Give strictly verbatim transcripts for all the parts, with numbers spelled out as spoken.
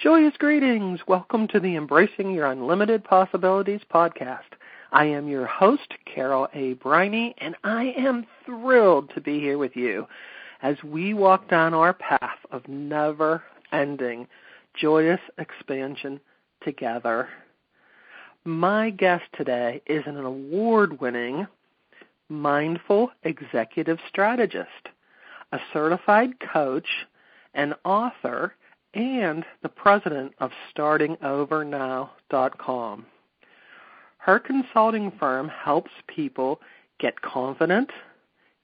Joyous greetings. Welcome to the Embracing Your Unlimited Possibilities podcast. I am your host, Carol A. Briney, and I am thrilled to be here with you as we walk down our path of never ending joyous expansion together. My guest today is an award-winning mindful executive strategist, a certified coach, an author, and the president of starting over now dot com. Her consulting firm helps people get confident,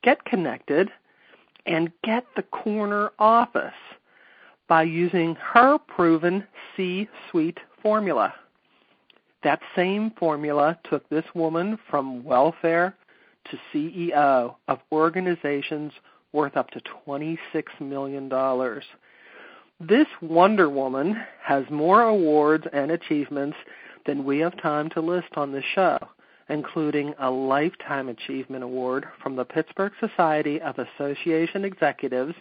get connected, and get the corner office by using her proven C-suite formula. That same formula took this woman from welfare to C E O of organizations worth up to twenty-six million dollars. This Wonder Woman has more awards and achievements than we have time to list on this show, including a Lifetime Achievement Award from the Pittsburgh Society of Association Executives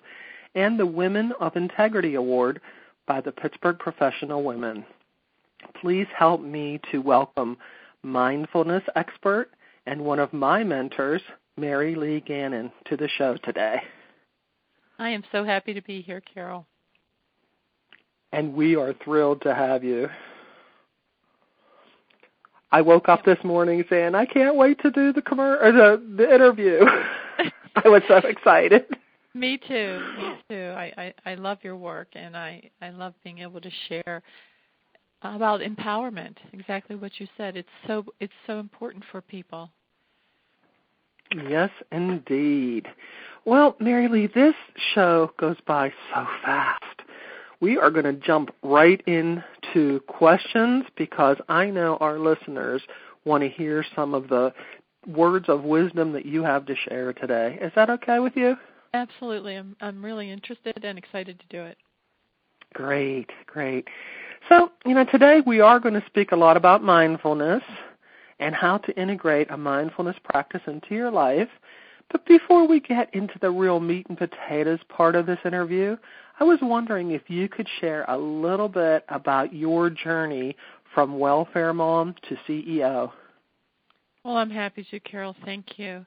and the Women of Integrity Award by the Pittsburgh Professional Women. Please help me to welcome mindfulness expert and one of my mentors, Mary Lee Gannon, to the show today. I am so happy to be here, Carol. And we are thrilled to have you. I woke up this morning saying, I can't wait to do the commer- or the, the interview. I was so excited. Me too. Me too. I, I, I love your work, and I, I love being able to share about empowerment, exactly what you said. It's so it's so important for people. Yes, indeed. Well, Mary Lee, this show goes by so fast. We are going to jump right into questions because I know our listeners want to hear some of the words of wisdom that you have to share today. Is that okay with you? Absolutely. I'm I'm really interested and excited to do it. Great, great. So, you know, today we are going to speak a lot about mindfulness and how to integrate a mindfulness practice into your life. But before we get into the real meat and potatoes part of this interview, I was wondering if you could share a little bit about your journey from welfare mom to C E O. Well, I'm happy to, Carol. Thank you.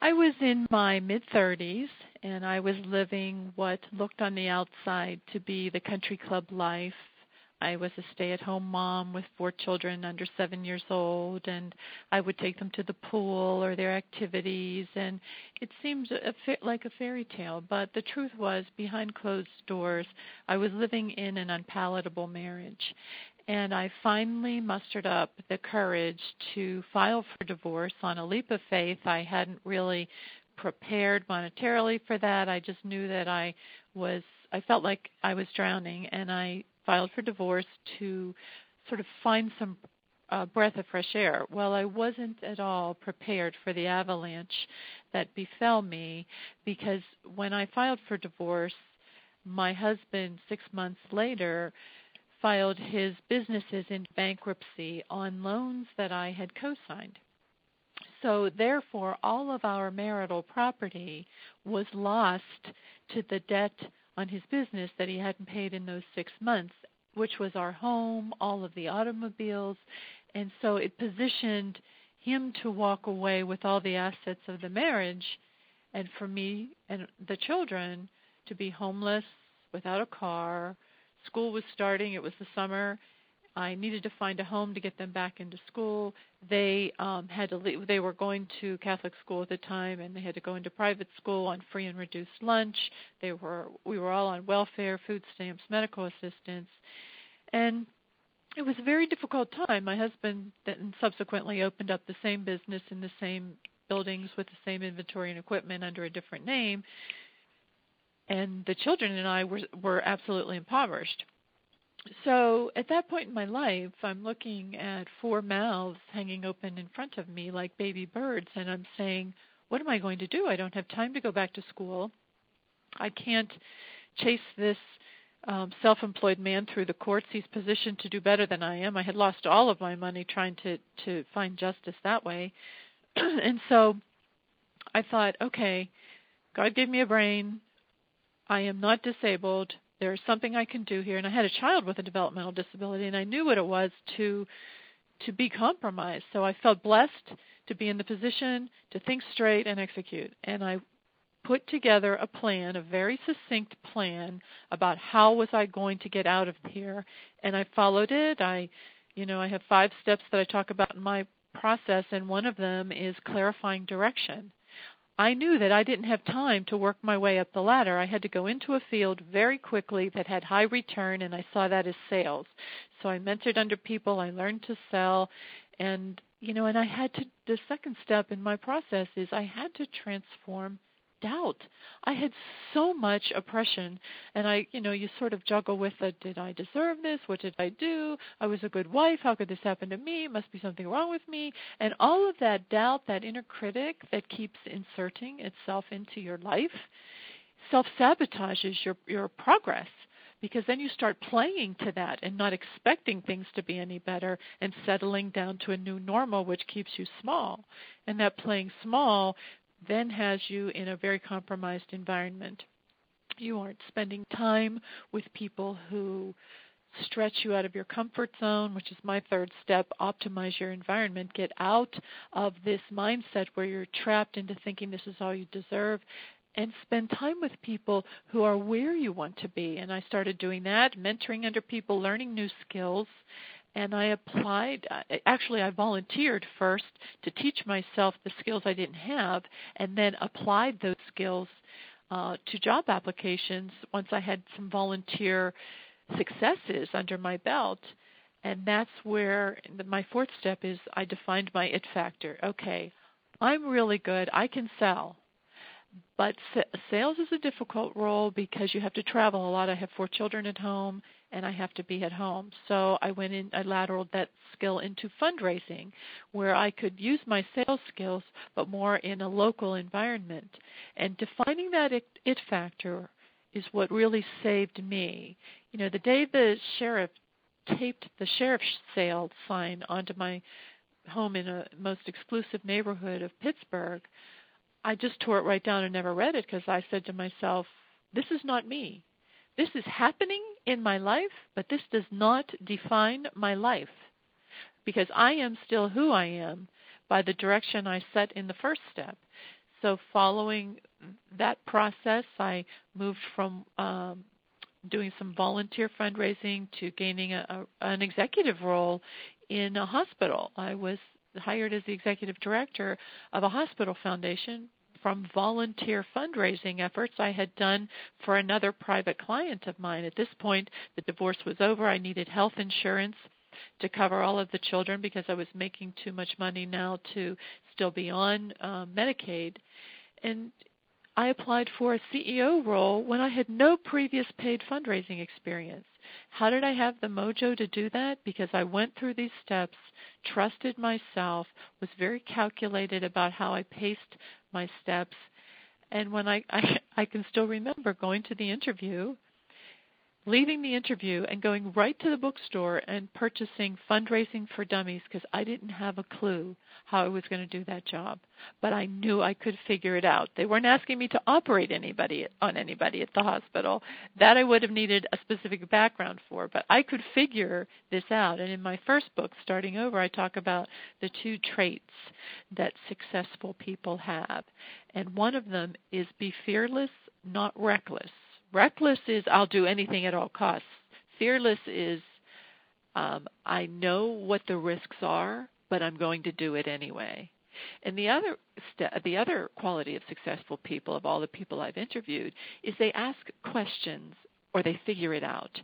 I was in my mid-thirties, and I was living what looked on the outside to be the country club life. I was a stay-at-home mom with four children under seven years old, and I would take them to the pool or their activities, and it seemed a fa- like a fairy tale, but the truth was, behind closed doors, I was living in an unpalatable marriage, and I finally mustered up the courage to file for divorce on a leap of faith. I hadn't really prepared monetarily for that. I just knew that I was, I felt like I was drowning, and I filed for divorce to sort of find some uh, breath of fresh air. Well, I wasn't at all prepared for the avalanche that befell me, because when I filed for divorce, my husband six months later filed his businesses in bankruptcy on loans that I had co-signed. So therefore, all of our marital property was lost to the debt on his business that he hadn't paid in those six months, which was our home, all of the automobiles. And so it positioned him to walk away with all the assets of the marriage, and for me and the children to be homeless, without a car, School was starting. It was the summer. I needed to find a home to get them back into school. They um, had to leave. They were going to Catholic school at the time, and they had to go into private school on free and reduced lunch. They were we were all on welfare, food stamps, medical assistance, and it was a very difficult time. My husband then subsequently opened up the same business in the same buildings with the same inventory and equipment under a different name, and the children and I were were absolutely impoverished. So at that point in my life, I'm looking at four mouths hanging open in front of me like baby birds, and I'm saying, what am I going to do? I don't have time to go back to school. I can't chase this um, self-employed man through the courts. He's positioned to do better than I am. I had lost all of my money trying to, to find justice that way. And so I thought, okay, God gave me a brain. I am not disabled. There's something I can do here. And I had a child with a developmental disability, and I knew what it was to to be compromised. So I felt blessed to be in the position to think straight and execute. And I put together a plan, a very succinct plan about how was I going to get out of here. And I followed it. I, you know, I have five steps that I talk about in my process, and one of them is clarifying direction. I knew that I didn't have time to work my way up the ladder. I had to go into a field very quickly that had high return, and I saw that as sales. So I mentored under people. I learned to sell. And, you know, and I had to, the second step in my process is I had to transform doubt. I had so much oppression, and I, you know, you sort of juggle with the, did I deserve this? What did I do? I was a good wife. How could this happen to me? It must be something wrong with me. And all of that doubt, that inner critic that keeps inserting itself into your life, self-sabotages your, your progress, because then you start playing to that and not expecting things to be any better and settling down to a new normal, which keeps you small. And that playing small then has you in a very compromised environment. You aren't spending time with people who stretch you out of your comfort zone, which is my third step, optimize your environment. Get out of this mindset where you're trapped into thinking this is all you deserve, and spend time with people who are where you want to be. And I started doing that, mentoring under people, learning new skills. And I applied, actually I volunteered first to teach myself the skills I didn't have, and then applied those skills uh, to job applications once I had some volunteer successes under my belt. And that's where my fourth step is, I defined my it factor. Okay, I'm really good, I can sell. But sales is a difficult role because you have to travel a lot. I have four children at home, and I have to be at home. So I went in, I lateraled that skill into fundraising, where I could use my sales skills, but more in a local environment. And defining that it, it factor is what really saved me. You know, the day the sheriff taped the sheriff's sale sign onto my home in a most exclusive neighborhood of Pittsburgh, I just tore it right down and never read it, because I said to myself, this is not me. This is happening in my life, but this does not define my life, because I am still who I am by the direction I set in the first step. So following that process, I moved from um, doing some volunteer fundraising to gaining a, a, an executive role in a hospital. I was hired as the executive director of a hospital foundation from volunteer fundraising efforts I had done for another private client of mine. At this point, the divorce was over. I needed health insurance to cover all of the children because I was making too much money now to still be on uh, Medicaid. And I applied for a C E O role when I had no previous paid fundraising experience. How did I have the mojo to do that? Because I went through these steps, trusted myself, was very calculated about how I paced my steps. And when I, I, I can still remember going to the interview, leaving the interview and going right to the bookstore and purchasing Fundraising for Dummies, because I didn't have a clue how I was going to do that job. But I knew I could figure it out. They weren't asking me to operate anybody on anybody at the hospital. That I would have needed a specific background for. But I could figure this out. And in my first book, Starting Over, I talk about the two traits that successful people have. And one of them is be fearless, not reckless. Reckless is I'll do anything at all costs. Fearless is um, I know what the risks are, but I'm going to do it anyway. And the other st- the other quality of successful people, of all the people I've interviewed, is they ask questions or they figure it out.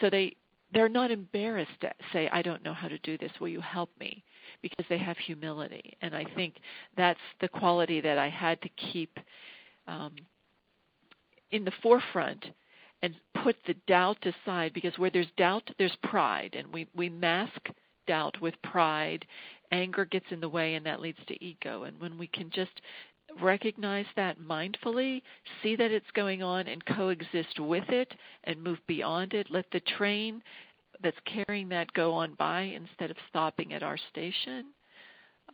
So they, they're not embarrassed to say, I don't know how to do this. Will you help me? Because they have humility. And I think that's the quality that I had to keep um, in the forefront and put the doubt aside, because where there's doubt, there's pride. And we, we mask doubt with pride. Anger gets in the way, and that leads to ego. And when we can just recognize that mindfully, see that it's going on and coexist with it and move beyond it, let the train that's carrying that go on by instead of stopping at our station,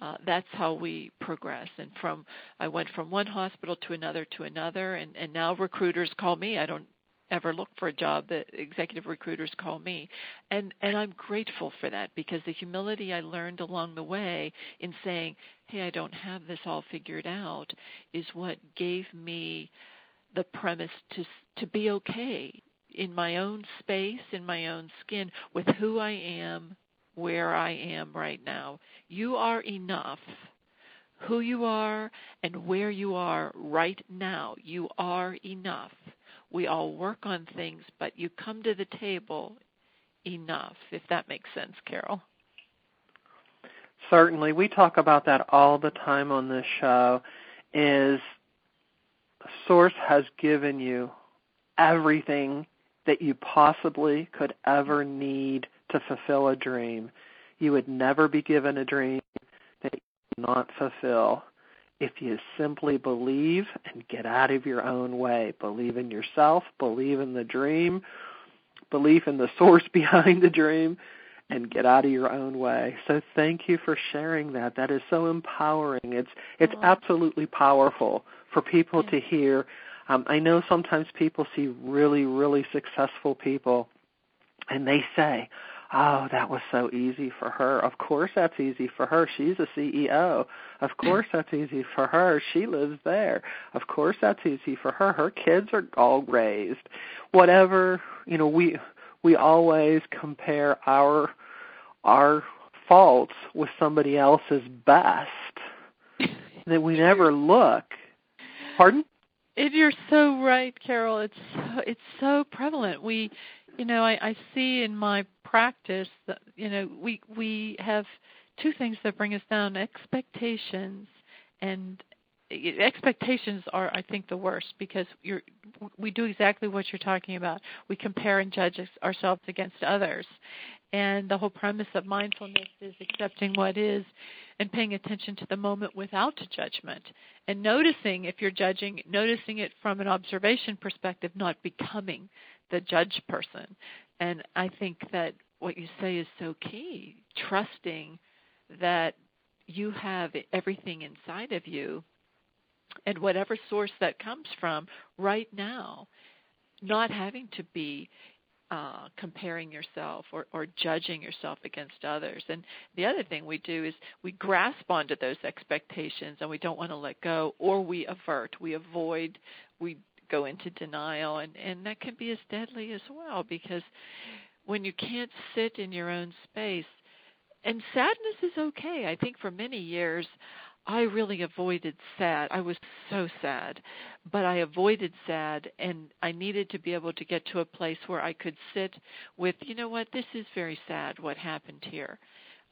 uh, that's how we progress. And from I went from one hospital to another to another, and, and now recruiters call me. I don't ever look for a job. The executive recruiters call me. And, and I'm grateful for that, because the humility I learned along the way in saying, hey, I don't have this all figured out, is what gave me the premise to to be okay in my own space, in my own skin, with who I am, where I am right now. You are enough. Who you are and where you are right now, you are enough. We all work on things, but you come to the table enough, if that makes sense, Carol. Certainly. We talk about that all the time on this show, is Source has given you everything that you possibly could ever need to fulfill a dream. You would never be given a dream that you could not fulfill if you simply believe and get out of your own way. Believe in yourself, believe in the dream, believe in the source behind the dream, and get out of your own way. So thank you for sharing that. That is so empowering. It's it's oh. absolutely powerful for people yeah. to hear. Um, I know sometimes people see really, really successful people, and they say, oh, that was so easy for her. Of course that's easy for her. She's a C E O. Of course that's easy for her. She lives there. Of course that's easy for her. Her kids are all raised. Whatever, you know, we we always compare our our faults with somebody else's best. That we never look. Pardon? And you're so right, Carol. It's so, it's so prevalent. We, you know, I, I see in my practice that, you know, we we have two things that bring us down: expectations, and expectations are, I think, the worst, because you're we do exactly what you're talking about. We compare and judge ourselves against others, and the whole premise of mindfulness is accepting what is and paying attention to the moment without judgment, and noticing if you're judging, noticing it from an observation perspective, not becoming the judge person. And I think that what you say is so key, trusting that you have everything inside of you and whatever source that comes from right now, not having to be Uh, comparing yourself or, or judging yourself against others. And the other thing we do is we grasp onto those expectations and we don't want to let go, or we avert, we avoid, we go into denial, and, and that can be as deadly as well, because when you can't sit in your own space, and sadness is okay. I think for many years I really avoided sad. I was so sad, but I avoided sad, and I needed to be able to get to a place where I could sit with, you know what, this is very sad what happened here.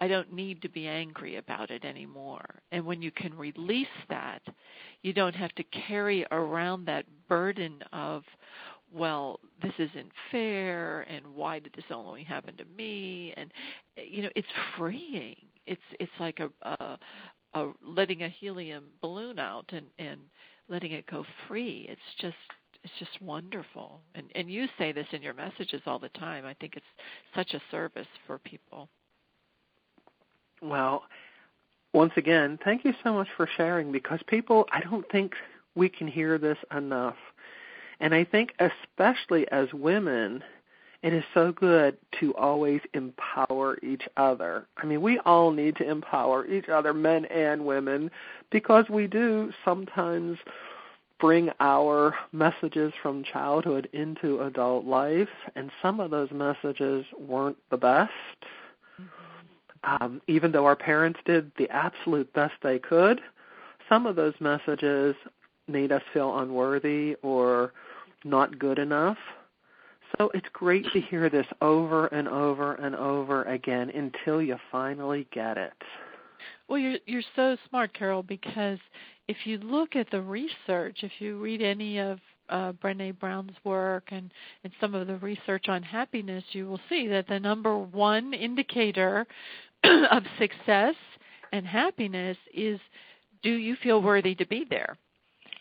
I don't need to be angry about it anymore. And when you can release that, you don't have to carry around that burden of, well, this isn't fair, and why did this only happen to me? And, you know, it's freeing. It's it's like a... a Uh, letting a helium balloon out and, and letting it go free. It's just it's just wonderful. And, and you say this in your messages all the time. I think it's such a service for people. Well, once again, thank you so much for sharing, because people, I don't think we can hear this enough. And I think especially as women, it is so good to always empower each other. I mean, we all need to empower each other, men and women, because we do sometimes bring our messages from childhood into adult life, and some of those messages weren't the best. Um, even though our parents did the absolute best they could, some of those messages made us feel unworthy or not good enough. So it's great to hear this over and over and over again until you finally get it. Well, you're you're so smart, Carol, because if you look at the research, if you read any of uh, Brené Brown's work and, and some of the research on happiness, you will see that the number one indicator of success and happiness is, do you feel worthy to be there?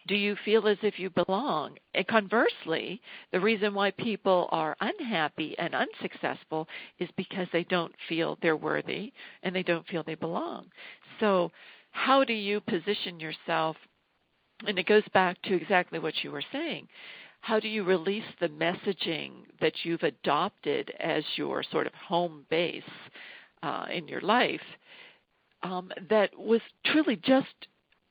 Do you feel as if you belong? And conversely, the reason why people are unhappy and unsuccessful is because they don't feel they're worthy and they don't feel they belong. So how do you position yourself? And it goes back to exactly what you were saying. How do you release the messaging that you've adopted as your sort of home base uh, in your life um, that was truly just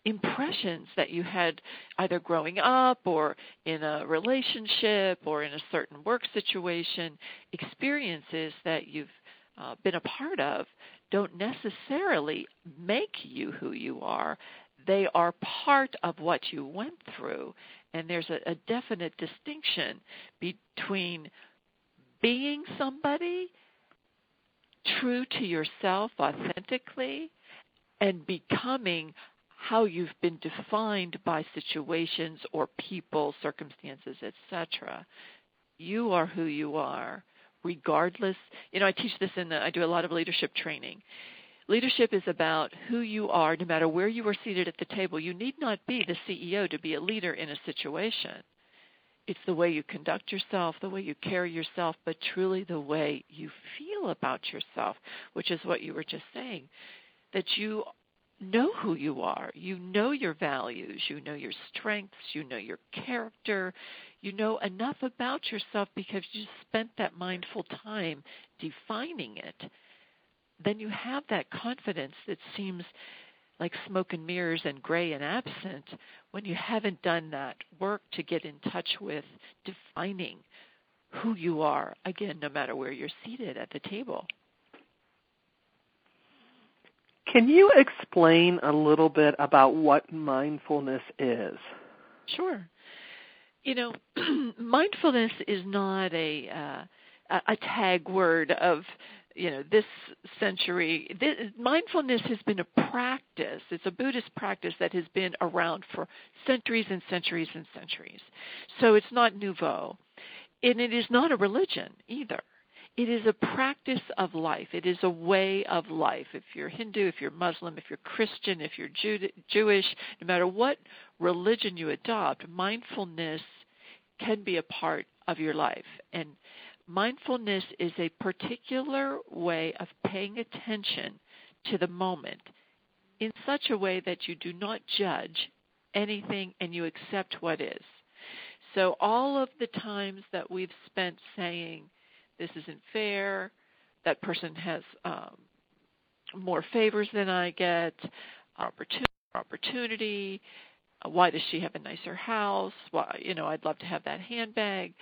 impressions that you had either growing up or in a relationship or in a certain work situation? Experiences that you've uh, been a part of don't necessarily make you who you are. They are part of what you went through, and there's a, a definite distinction between being somebody true to yourself authentically and becoming how you've been defined by situations or people, circumstances, et cetera. You are who you are, regardless. You know, I teach this in the, I do a lot of leadership training. Leadership is about who you are, no matter where you are seated at the table. You need not be the C E O to be a leader in a situation. It's the way you conduct yourself, the way you carry yourself, but truly the way you feel about yourself, which is what you were just saying, that you know who you are. You know your values. You know your strengths. You know your character. You know enough about yourself because you spent that mindful time defining it. Then you have that confidence that seems like smoke and mirrors and gray and absent when you haven't done that work to get in touch with defining who you are, again, no matter where you're seated at the table. Can you explain a little bit about what mindfulness is? Sure. You know, mindfulness is not a uh, a tag word of, you know, this century. This, mindfulness has been a practice. It's a Buddhist practice that has been around for centuries and centuries and centuries. So it's not nouveau. And it is not a religion either. It is a practice of life. It is a way of life. If you're Hindu, if you're Muslim, if you're Christian, if you're Jew- Jewish, no matter what religion you adopt, mindfulness can be a part of your life. And mindfulness is a particular way of paying attention to the moment in such a way that you do not judge anything and you accept what is. So all of the times that we've spent saying, this isn't fair, that person has um, more favors than I get, opportunity, opportunity, why does she have a nicer house, why, you know, I'd love to have that handbag.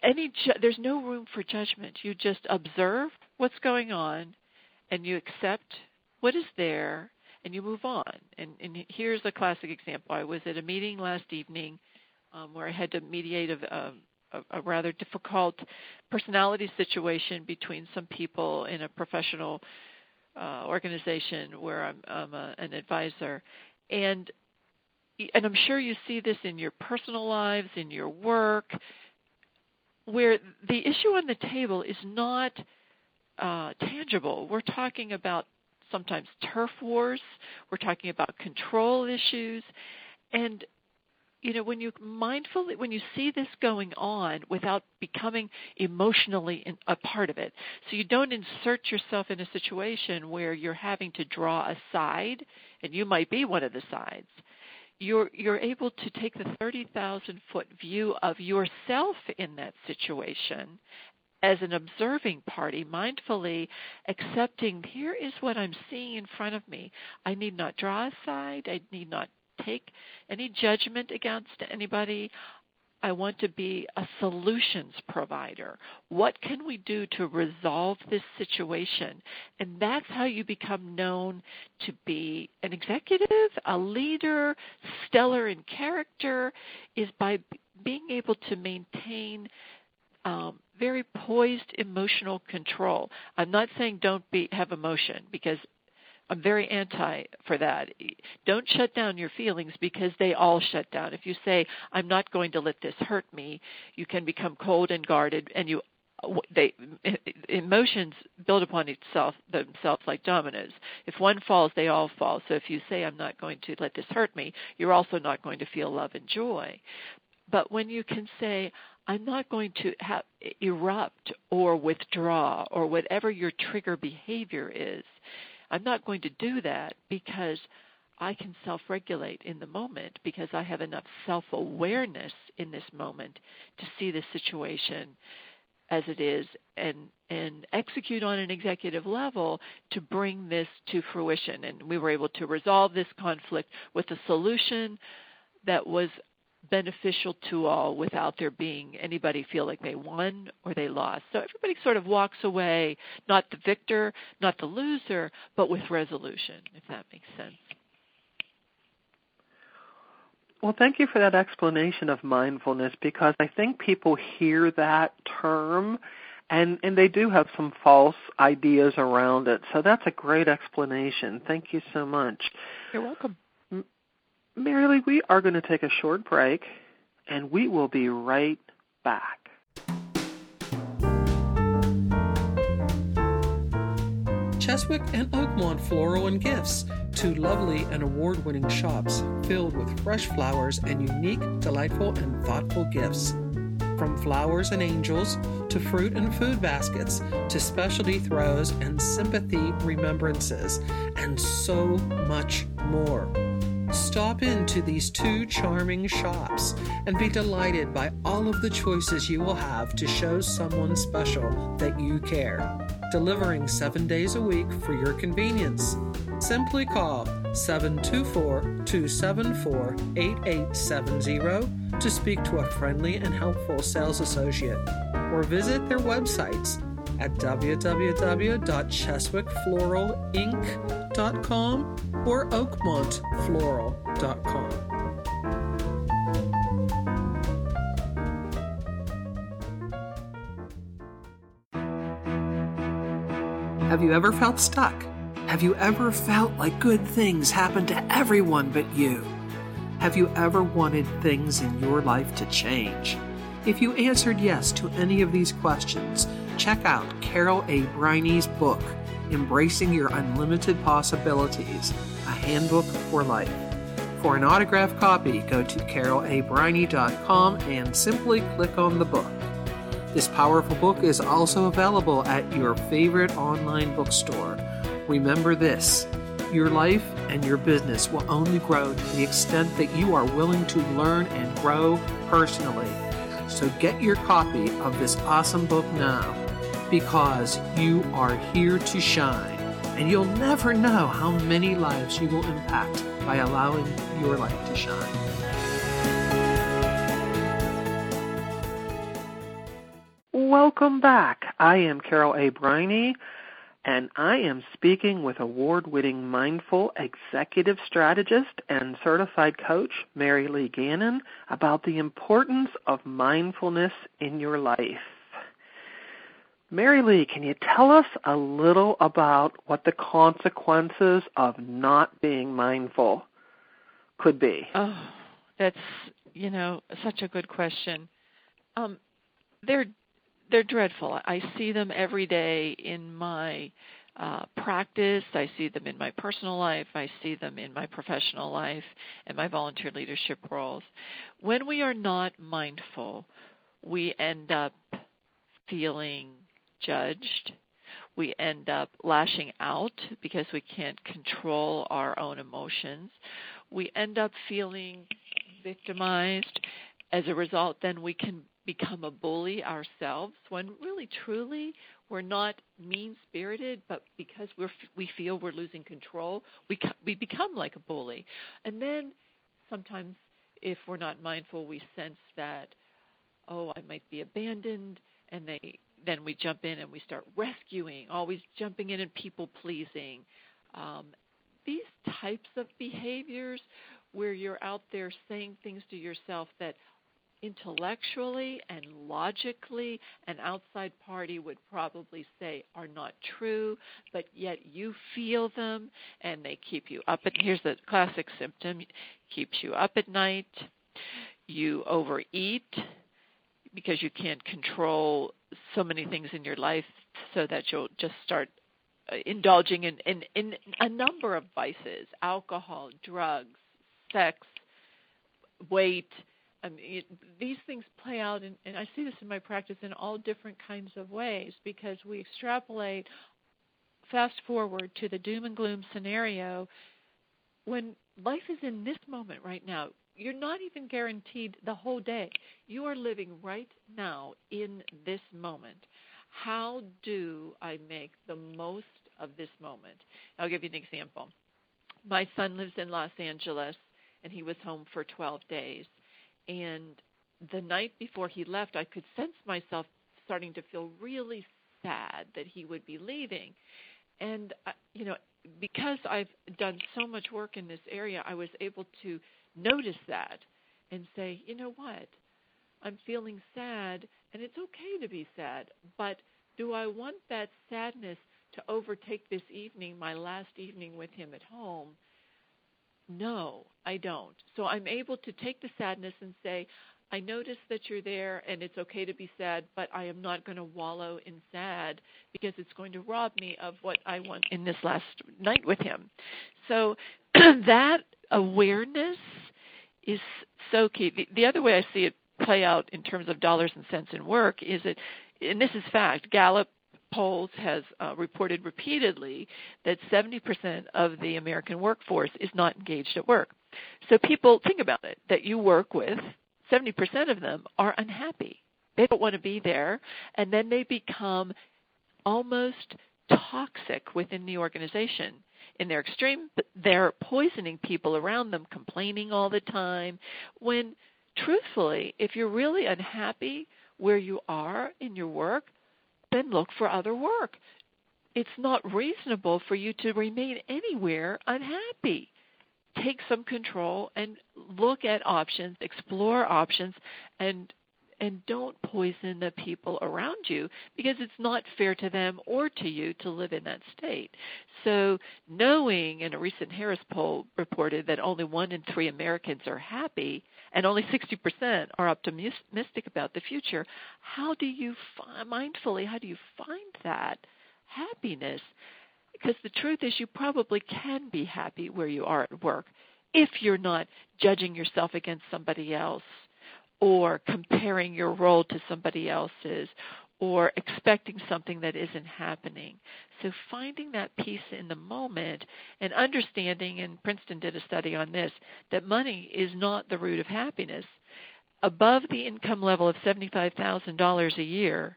Any ju- There's no room for judgment. You just observe what's going on, and you accept what is there, and you move on. And, and here's a classic example. I was at a meeting last evening um, where I had to mediate a um, a rather difficult personality situation between some people in a professional uh, organization where I'm, I'm a, an advisor. And and I'm sure you see this in your personal lives, in your work, where the issue on the table is not uh, tangible. We're talking about sometimes turf wars. We're talking about control issues. And you know, when you mindfully, when you see this going on without becoming emotionally in, a part of it, so you don't insert yourself in a situation where you're having to draw a side, and you might be one of the sides, you're you're able to take the thirty thousand foot view of yourself in that situation as an observing party, mindfully accepting, here is what I'm seeing in front of me. I need not draw a side. I need not take any judgment against anybody. I want to be a solutions provider. What can we do to resolve this situation? And that's how you become known to be an executive, a leader, stellar in character, is by being able to maintain um, very poised emotional control. I'm not saying don't be, have emotion, because I'm very anti for that. Don't shut down your feelings, because they all shut down. If you say, I'm not going to let this hurt me, you can become cold and guarded, and you, they, emotions build upon itself, themselves like dominoes. If one falls, they all fall. So if you say, I'm not going to let this hurt me, you're also not going to feel love and joy. But when you can say, I'm not going to have, erupt or withdraw or whatever your trigger behavior is, I'm not going to do that because I can self-regulate in the moment, because I have enough self-awareness in this moment to see the situation as it is and and execute on an executive level to bring this to fruition. And we were able to resolve this conflict with a solution that was beneficial to all without there being anybody feel like they won or they lost. So everybody sort of walks away, not the victor, not the loser, but with resolution, if that makes sense. Well, thank you for that explanation of mindfulness, because I think people hear that term and, and they do have some false ideas around it. So that's a great explanation. Thank you so much. You're welcome. Mary Lee, we are going to take a short break, and we will be right back. Cheswick and Oakmont Floral and Gifts, two lovely and award-winning shops filled with fresh flowers and unique, delightful, and thoughtful gifts. From flowers and angels to fruit and food baskets to specialty throws and sympathy remembrances, and so much more. Stop into these two charming shops and be delighted by all of the choices you will have to show someone special that you care. Delivering seven days a week for your convenience. Simply call seven two four, two seven four, eight eight seven zero to speak to a friendly and helpful sales associate, or visit their websites at w w w dot cheswick floral inc dot com or oakmont floral dot com. Have you ever felt stuck? Have you ever felt like good things happen to everyone but you? Have you ever wanted things in your life to change? If you answered yes to any of these questions, check out Carol A. Briney's book, Embracing Your Unlimited Possibilities, A Handbook for Life. For an autographed copy, go to carol a briney dot com and simply click on the book. This powerful book is also available at your favorite online bookstore. Remember this, your life and your business will only grow to the extent that you are willing to learn and grow personally. So get your copy of this awesome book now, because you are here to shine, and you'll never know how many lives you will impact by allowing your light to shine. Welcome back. I am Carol A. Briney, and I am speaking with award-winning mindful executive strategist and certified coach Mary Lee Gannon about the importance of mindfulness in your life. Mary Lee, can you tell us a little about what the consequences of not being mindful could be? Oh, that's, you know, such a good question. Um, they're they're dreadful. I see them every day in my uh, practice. I see them in my personal life. I see them in my professional life and my volunteer leadership roles. When we are not mindful, we end up feeling judged. We end up lashing out because we can't control our own emotions. We end up feeling victimized. As a result, then we can become a bully ourselves when really, truly, we're not mean-spirited, but because we're, we feel we're losing control, we, we become like a bully. And then sometimes if we're not mindful, we sense that, oh, I might be abandoned, and they, then we jump in and we start rescuing, always jumping in and people-pleasing. Um, these types of behaviors where you're out there saying things to yourself that intellectually and logically an outside party would probably say are not true, but yet you feel them and they keep you up. And here's the classic symptom, keeps you up at night. You overeat because you can't control so many things in your life, so that you'll just start indulging in, in, in a number of vices, alcohol, drugs, sex, weight. I mean, these things play out, in, and I see this in my practice in all different kinds of ways, because we extrapolate, fast forward to the doom and gloom scenario when life is in this moment right now. You're not even guaranteed the whole day. You are living right now in this moment. How do I make the most of this moment? I'll give you an example. My son lives in Los Angeles, and he was home for twelve days. And the night before he left, I could sense myself starting to feel really sad that he would be leaving. And, you know, because I've done so much work in this area, I was able to notice that and say, you know what, I'm feeling sad, and it's okay to be sad, but do I want that sadness to overtake this evening, my last evening with him at home? No, I don't. So I'm able to take the sadness and say, I notice that you're there and it's okay to be sad, but I am not going to wallow in sad because it's going to rob me of what I want in this last night with him. So that awareness is so key. The, the other way I see it play out in terms of dollars and cents in work is that, and this is fact, Gallup polls has uh, reported repeatedly that seventy percent of the American workforce is not engaged at work. So people, think about it, that you work with, seventy percent of them are unhappy. They don't want to be there, and then they become almost toxic within the organization. In their extreme, they're poisoning people around them, complaining all the time, when truthfully, if you're really unhappy where you are in your work, then look for other work. It's not reasonable for you to remain anywhere unhappy. Take some control and look at options, explore options, and and don't poison the people around you, because it's not fair to them or to you to live in that state. So knowing, in a recent Harris poll reported that only one in three Americans are happy and only sixty percent are optimistic about the future, how do you, mindfully, how do you find that happiness? Because the truth is you probably can be happy where you are at work if you're not judging yourself against somebody else, or comparing your role to somebody else's, or expecting something that isn't happening. So finding that peace in the moment and understanding, and Princeton did a study on this, that money is not the root of happiness. Above the income level of seventy-five thousand dollars a year,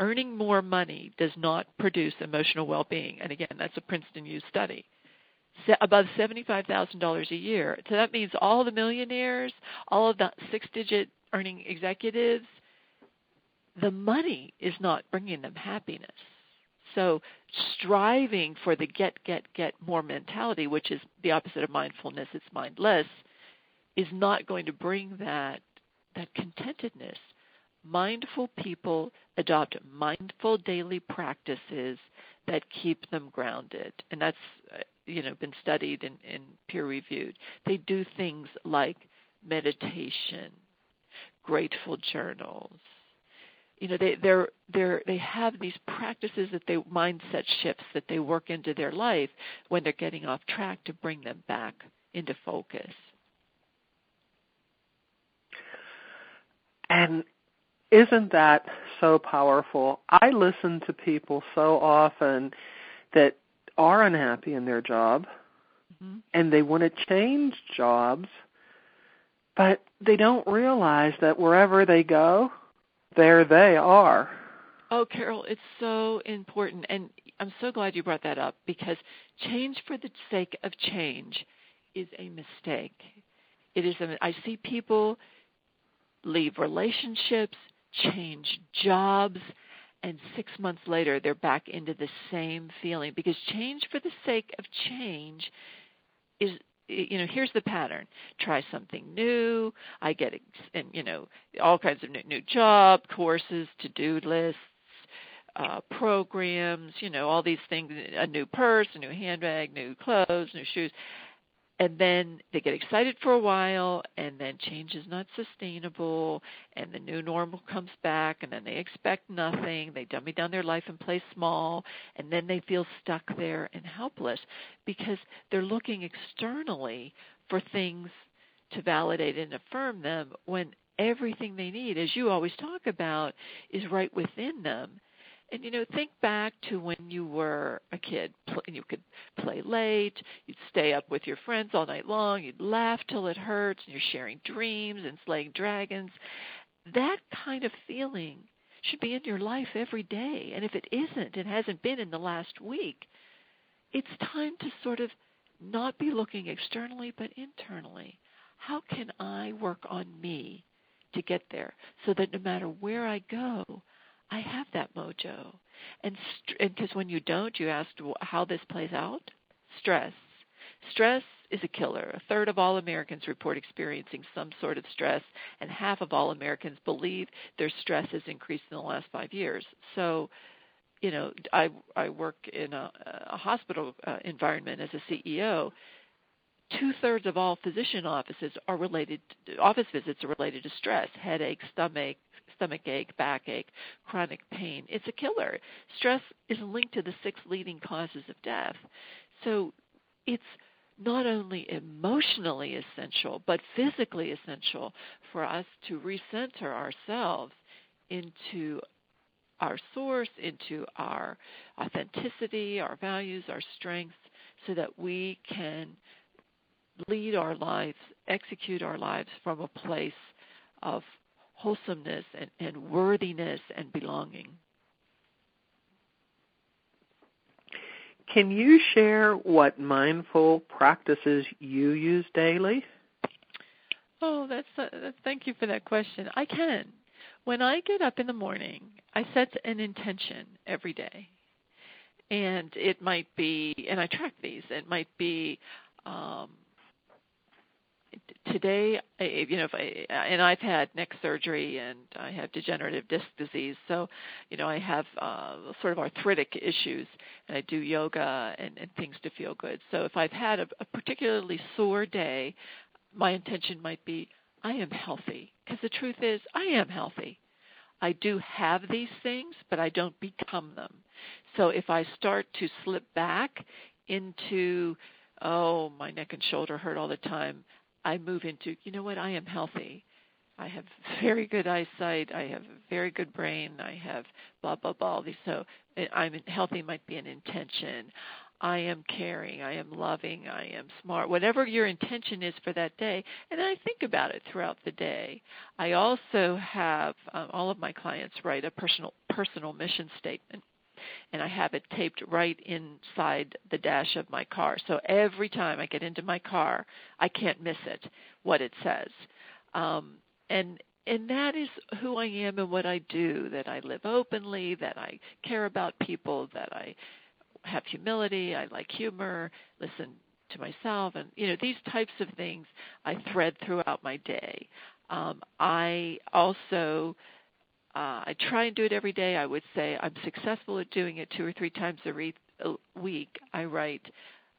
earning more money does not produce emotional well-being. And again, that's a Princeton-used study. Above seventy-five thousand dollars a year. So that means all the millionaires, all of the six-digit earning executives, the money is not bringing them happiness. So striving for the get, get, get more mentality, which is the opposite of mindfulness, it's mindless, is not going to bring that, that contentedness. Mindful people adopt mindful daily practices that keep them grounded. And that's, you know, been studied and, and peer-reviewed. They do things like meditation, grateful journals. You know, they they're, they're, they have these practices that they, mindset shifts that they work into their life when they're getting off track to bring them back into focus. And isn't that so powerful? I listen to people so often that are unhappy in their job, mm-hmm. and they want to change jobs, but they don't realize that wherever they go, there they are. Oh, Carol, it's so important, and I'm so glad you brought that up, because change for the sake of change is a mistake. It is, I see people leave relationships, change jobs, and six months later they're back into the same feeling, because change for the sake of change is, you know, here's the pattern. Try something new. I get, you know, all kinds of new, new job courses, to-do lists, uh, programs, you know, all these things, a new purse, a new handbag, new clothes, new shoes. And then they get excited for a while, and then change is not sustainable, and the new normal comes back, and then they expect nothing. They dummy down their life and play small, and then they feel stuck there and helpless because they're looking externally for things to validate and affirm them when everything they need, as you always talk about, is right within them. And, you know, think back to when you were a kid. You could play late. You'd stay up with your friends all night long. You'd laugh till it hurts. And you're sharing dreams and slaying dragons. That kind of feeling should be in your life every day. And if it isn't, it hasn't been in the last week, it's time to sort of not be looking externally but internally. How can I work on me to get there so that no matter where I go, I have that mojo? And because st- when you don't, you asked how this plays out. Stress. Stress is a killer. A third of all Americans report experiencing some sort of stress, and half of all Americans believe their stress has increased in the last five years. So, you know, I, I work in a, a hospital uh, environment as a C E O. Two-thirds of all physician offices are related, office visits are related to stress, headache, stomach, stomach ache, backache, chronic pain. It's a killer. Stress is linked to the six leading causes of death. So it's not only emotionally essential, but physically essential for us to recenter ourselves into our source, into our authenticity, our values, our strengths, so that we can lead our lives, execute our lives from a place of wholesomeness and, and worthiness and belonging. Can you share what mindful practices you use daily? Oh, that's, a, that's thank you for that question. I can. When I get up in the morning, I set an intention every day. And it might be, and I track these, it might be, um, today, you know, if I, and I've had neck surgery and I have degenerative disc disease, so, you know, I have uh, sort of arthritic issues, and I do yoga and, and things to feel good. So if I've had a, a particularly sore day, my intention might be, I am healthy, because the truth is, I am healthy. I do have these things, but I don't become them. So if I start to slip back into, oh, my neck and shoulder hurt all the time, I move into, you know what, I am healthy. I have very good eyesight. I have a very good brain. I have blah, blah, blah. So I'm healthy might be an intention. I am caring. I am loving. I am smart. Whatever your intention is for that day, and I think about it throughout the day. I also have um, all of my clients write a personal personal mission statement. And I have it taped right inside the dash of my car. So every time I get into my car, I can't miss it, what it says. Um, and and that is who I am and what I do, that I live openly, that I care about people, that I have humility, I like humor, listen to myself. And, you know, these types of things I thread throughout my day. Um, I also... Uh, I try and do it every day. I would say I'm successful at doing it two or three times a, re- a week. I write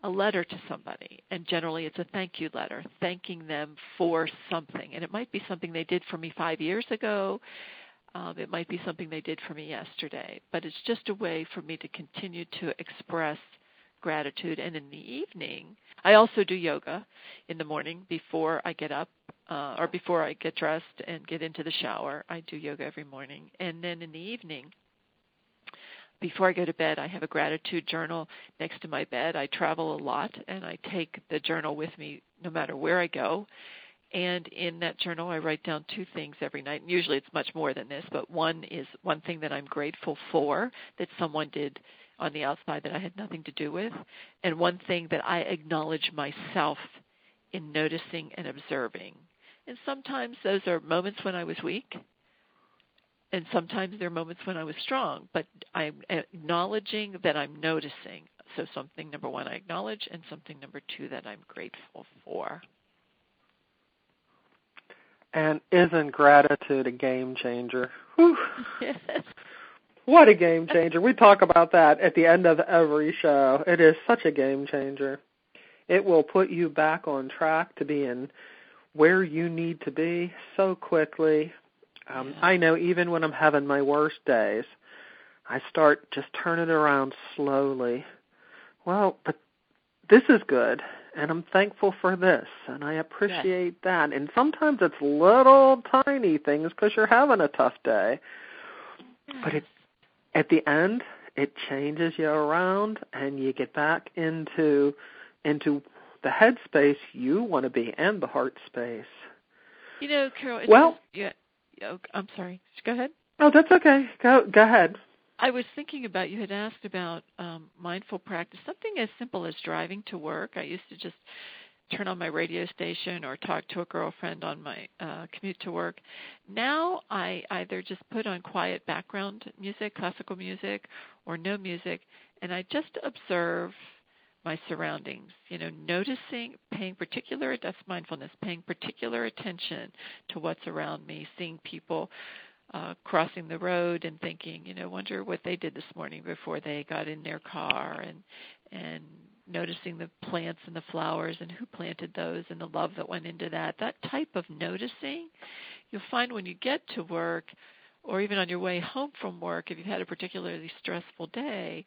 a letter to somebody, and generally it's a thank you letter, thanking them for something. And it might be something they did for me five years ago. Um, it might be something they did for me yesterday. But it's just a way for me to continue to express gratitude. And in the evening, I also do yoga in the morning before I get up uh, or before I get dressed and get into the shower. I do yoga every morning. And then in the evening, before I go to bed, I have a gratitude journal next to my bed. I travel a lot, and I take the journal with me no matter where I go. And in that journal, I write down two things every night. And usually it's much more than this, but one is one thing that I'm grateful for that someone did on the outside that I had nothing to do with, and one thing that I acknowledge myself in noticing and observing. And sometimes those are moments when I was weak, and sometimes there are moments when I was strong, but I'm acknowledging that I'm noticing. So something, number one, I acknowledge, and something, number two, that I'm grateful for. And isn't gratitude a game changer? Whew. Yes. What a game changer. We talk about that at the end of every show. It is such a game changer. It will put you back on track to being where you need to be so quickly. Um, yeah. I know even when I'm having my worst days, I start just turning around slowly. Well, but this is good, and I'm thankful for this, and I appreciate yeah. that. And sometimes it's little tiny things because you're having a tough day. Yeah. But it, at the end, it changes you around, and you get back into into the head space you want to be and the heart space. You know, Carol, it's well, just, yeah, I'm sorry. Go ahead. Oh, that's okay. Go, go ahead. I was thinking about, you had asked about um, mindful practice, something as simple as driving to work. I used to just turn on my radio station or talk to a girlfriend on my uh, commute to work. Now I either just put on quiet background music, classical music, or no music, and I just observe my surroundings, you know, noticing, paying particular, that's mindfulness, paying particular attention to what's around me, seeing people Uh, crossing the road and thinking, you know, wonder what they did this morning before they got in their car, and and noticing the plants and the flowers and who planted those and the love that went into that, that type of noticing. You'll find when you get to work or even on your way home from work, if you've had a particularly stressful day,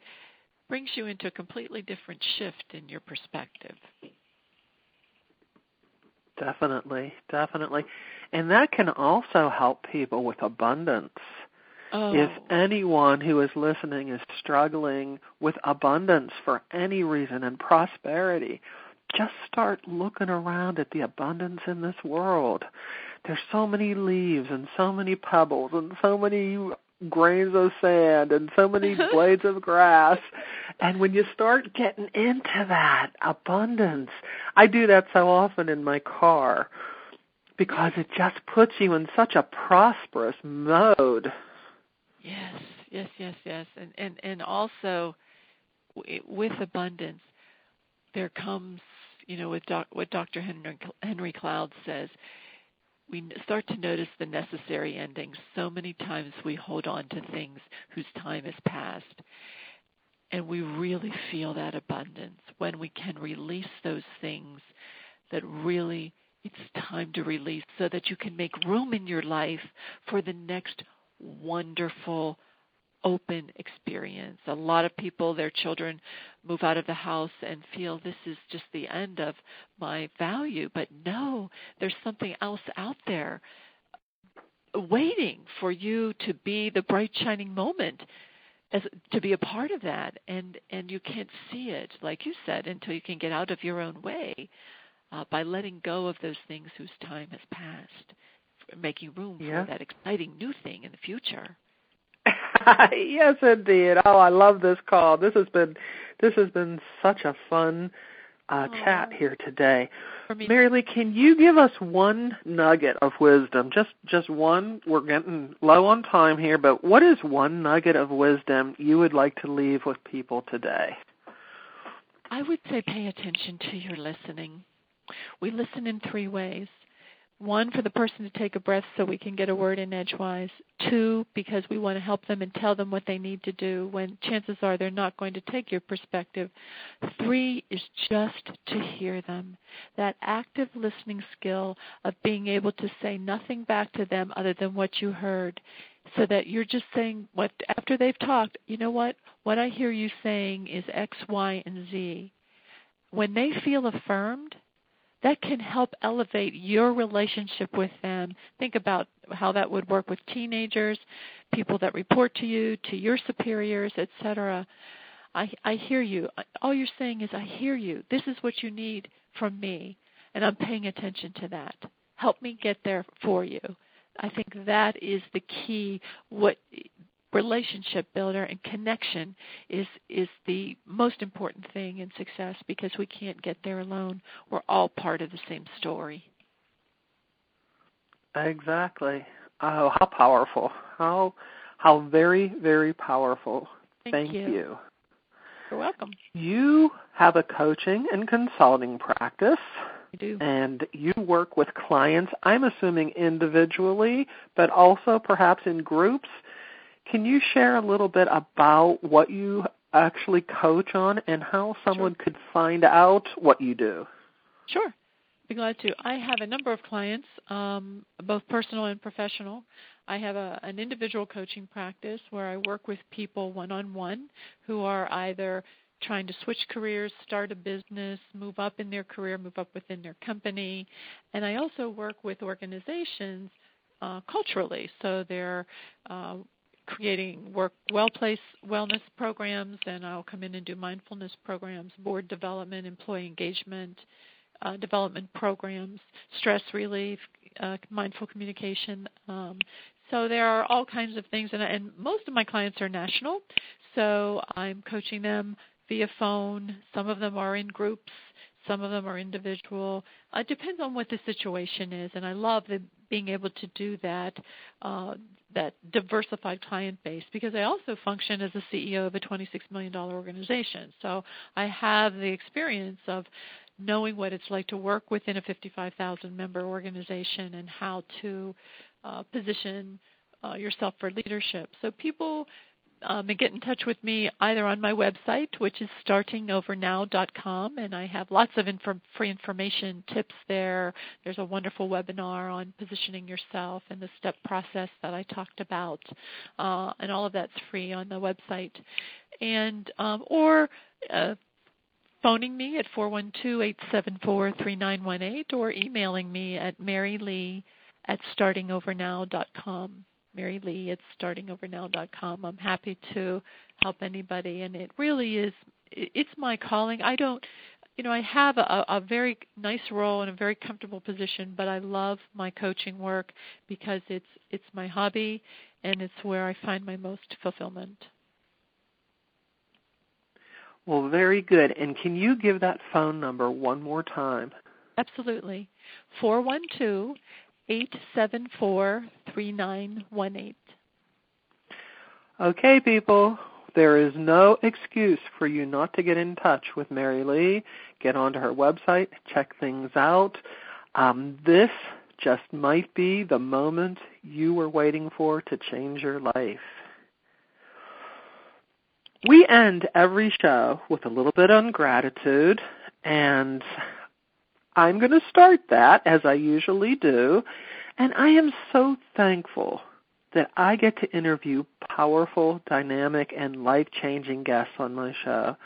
brings you into a completely different shift in your perspective. Definitely, definitely. And that can also help people with abundance. Oh. If anyone who is listening is struggling with abundance for any reason and prosperity, just start looking around at the abundance in this world. There's so many leaves and so many pebbles and so many grains of sand and so many blades of grass. And when you start getting into that abundance, I do that so often in my car, because it just puts you in such a prosperous mode. Yes, yes, yes, yes. And and, and also with abundance, there comes, you know, with doc, what Doctor Henry, Henry Cloud says, we start to notice the necessary endings. So many times we hold on to things whose time has passed, and we really feel that abundance when we can release those things that really it's time to release, so that you can make room in your life for the next wonderful, open experience. A lot of people, their children move out of the house and feel this is just the end of my value. But no, there's something else out there waiting for you to be the bright, shining moment, as to be a part of that. And, and you can't see it, like you said, until you can get out of your own way. Uh, by letting go of those things whose time has passed, making room yeah. for that exciting new thing in the future. Yes, indeed. Oh, I love this call. This has been this has been such a fun uh, chat here today. Mary Lee, can you give us one nugget of wisdom? Just just one. We're getting low on time here, but what is one nugget of wisdom you would like to leave with people today? I would say pay attention to your listening. We listen in three ways. One, for the person to take a breath so we can get a word in edgewise. Two, because we want to help them and tell them what they need to do when chances are they're not going to take your perspective. Three is just to hear them. That active listening skill of being able to say nothing back to them other than what you heard, so that you're just saying what after they've talked, you know what? What I hear you saying is X, Y, and Z. When they feel affirmed, that can help elevate your relationship with them. Think about how that would work with teenagers, people that report to you, to your superiors, et cetera. I, I hear you. All you're saying is, I hear you. This is what you need from me, and I'm paying attention to that. Help me get there for you. I think that is the key. What relationship builder, and connection is is the most important thing in success, because we can't get there alone. We're all part of the same story. Exactly. Oh, how powerful. How how very, very powerful. Thank, Thank you. you. You're welcome. You have a coaching and consulting practice. I do. And you work with clients, I'm assuming individually, but also perhaps in groups. Can you share a little bit about what you actually coach on and how someone sure. could find out what you do? Sure. I'd be glad to. I have a number of clients, um, both personal and professional. I have a, an individual coaching practice where I work with people one-on-one who are either trying to switch careers, start a business, move up in their career, move up within their company. And I also work with organizations uh, culturally, so they're uh, creating work well place wellness programs, and I'll come in and do mindfulness programs, board development, employee engagement, uh, development programs, stress relief, uh, mindful communication. Um, so there are all kinds of things, and, and most of my clients are national, so I'm coaching them via phone. Some of them are in groups. Some of them are individual. It depends on what the situation is, and I love the, being able to do that, uh, that diversified client base, because I also function as the C E O of a twenty-six million dollars organization. So I have the experience of knowing what it's like to work within a fifty-five thousand member organization and how to uh, position uh, yourself for leadership. So people Um, and get in touch with me either on my website, which is starting over now dot com, and I have lots of inf- free information tips there. There's a wonderful webinar on positioning yourself and the step process that I talked about, uh, and all of that's free on the website. And um, or uh, phoning me at four one two, eight seven four, three nine one eight or emailing me at mary lee at starting over now dot com. Mary Lee at starting over now dot com. I'm happy to help anybody, and it really is, it's my calling. I don't, you know, I have a, a very nice role and a very comfortable position, but I love my coaching work because it's it's my hobby, and it's where I find my most fulfillment. Well, very good. And can you give that phone number one more time? Absolutely. four one two, eight seven four, three nine one eight. eight seven four, three nine one eight. Okay, people, there is no excuse for you not to get in touch with Mary Lee. Get onto her website, check things out. Um, this just might be the moment you were waiting for to change your life. We end every show with a little bit on gratitude, and I'm going to start that, as I usually do, and I am so thankful that I get to interview powerful, dynamic, and life-changing guests on my show.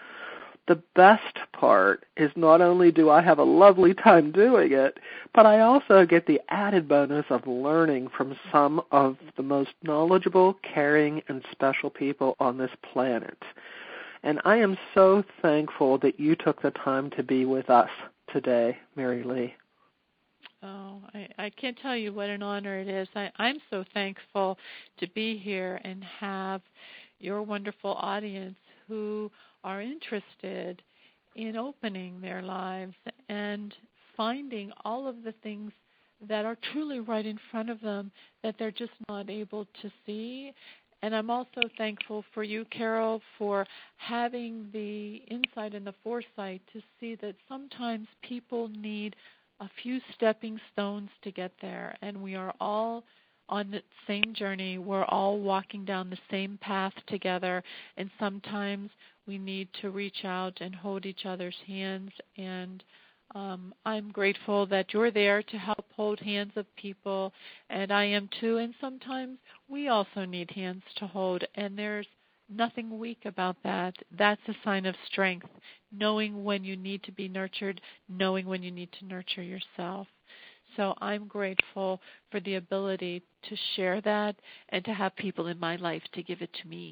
The best part is not only do I have a lovely time doing it, but I also get the added bonus of learning from some of the most knowledgeable, caring, and special people on this planet. And I am so thankful that you took the time to be with us today, Mary Lee. Oh, I, I can't tell you what an honor it is. I, I'm so thankful to be here and have your wonderful audience who are interested in opening their lives and finding all of the things that are truly right in front of them that they're just not able to see. And I'm also thankful for you, Carol, for having the insight and the foresight to see that sometimes people need a few stepping stones to get there. And we are all on the same journey. We're all walking down the same path together. And sometimes we need to reach out and hold each other's hands. And Um, I'm grateful that you're there to help hold hands of people, and I am too, and sometimes we also need hands to hold, and there's nothing weak about that. That's a sign of strength, knowing when you need to be nurtured, knowing when you need to nurture yourself. So I'm grateful for the ability to share that and to have people in my life to give it to me.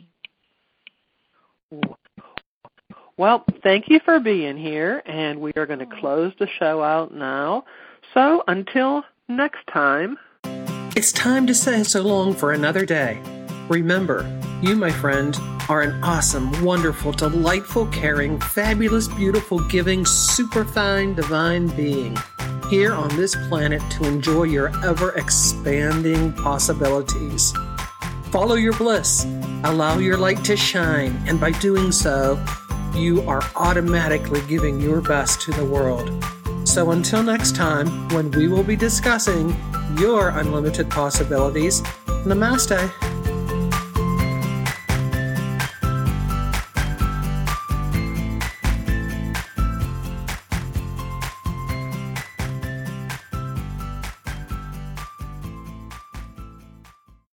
Ooh. Well, thank you for being here, and we are going to close the show out now. So until next time. It's time to say so long for another day. Remember, You, my friend, are an awesome, wonderful, delightful, caring, fabulous, beautiful, giving, superfine, divine being here on this planet to enjoy your ever-expanding possibilities. Follow your bliss, allow your light to shine, and by doing so, you are automatically giving your best to the world. So until next time, when we will be discussing your unlimited possibilities, namaste.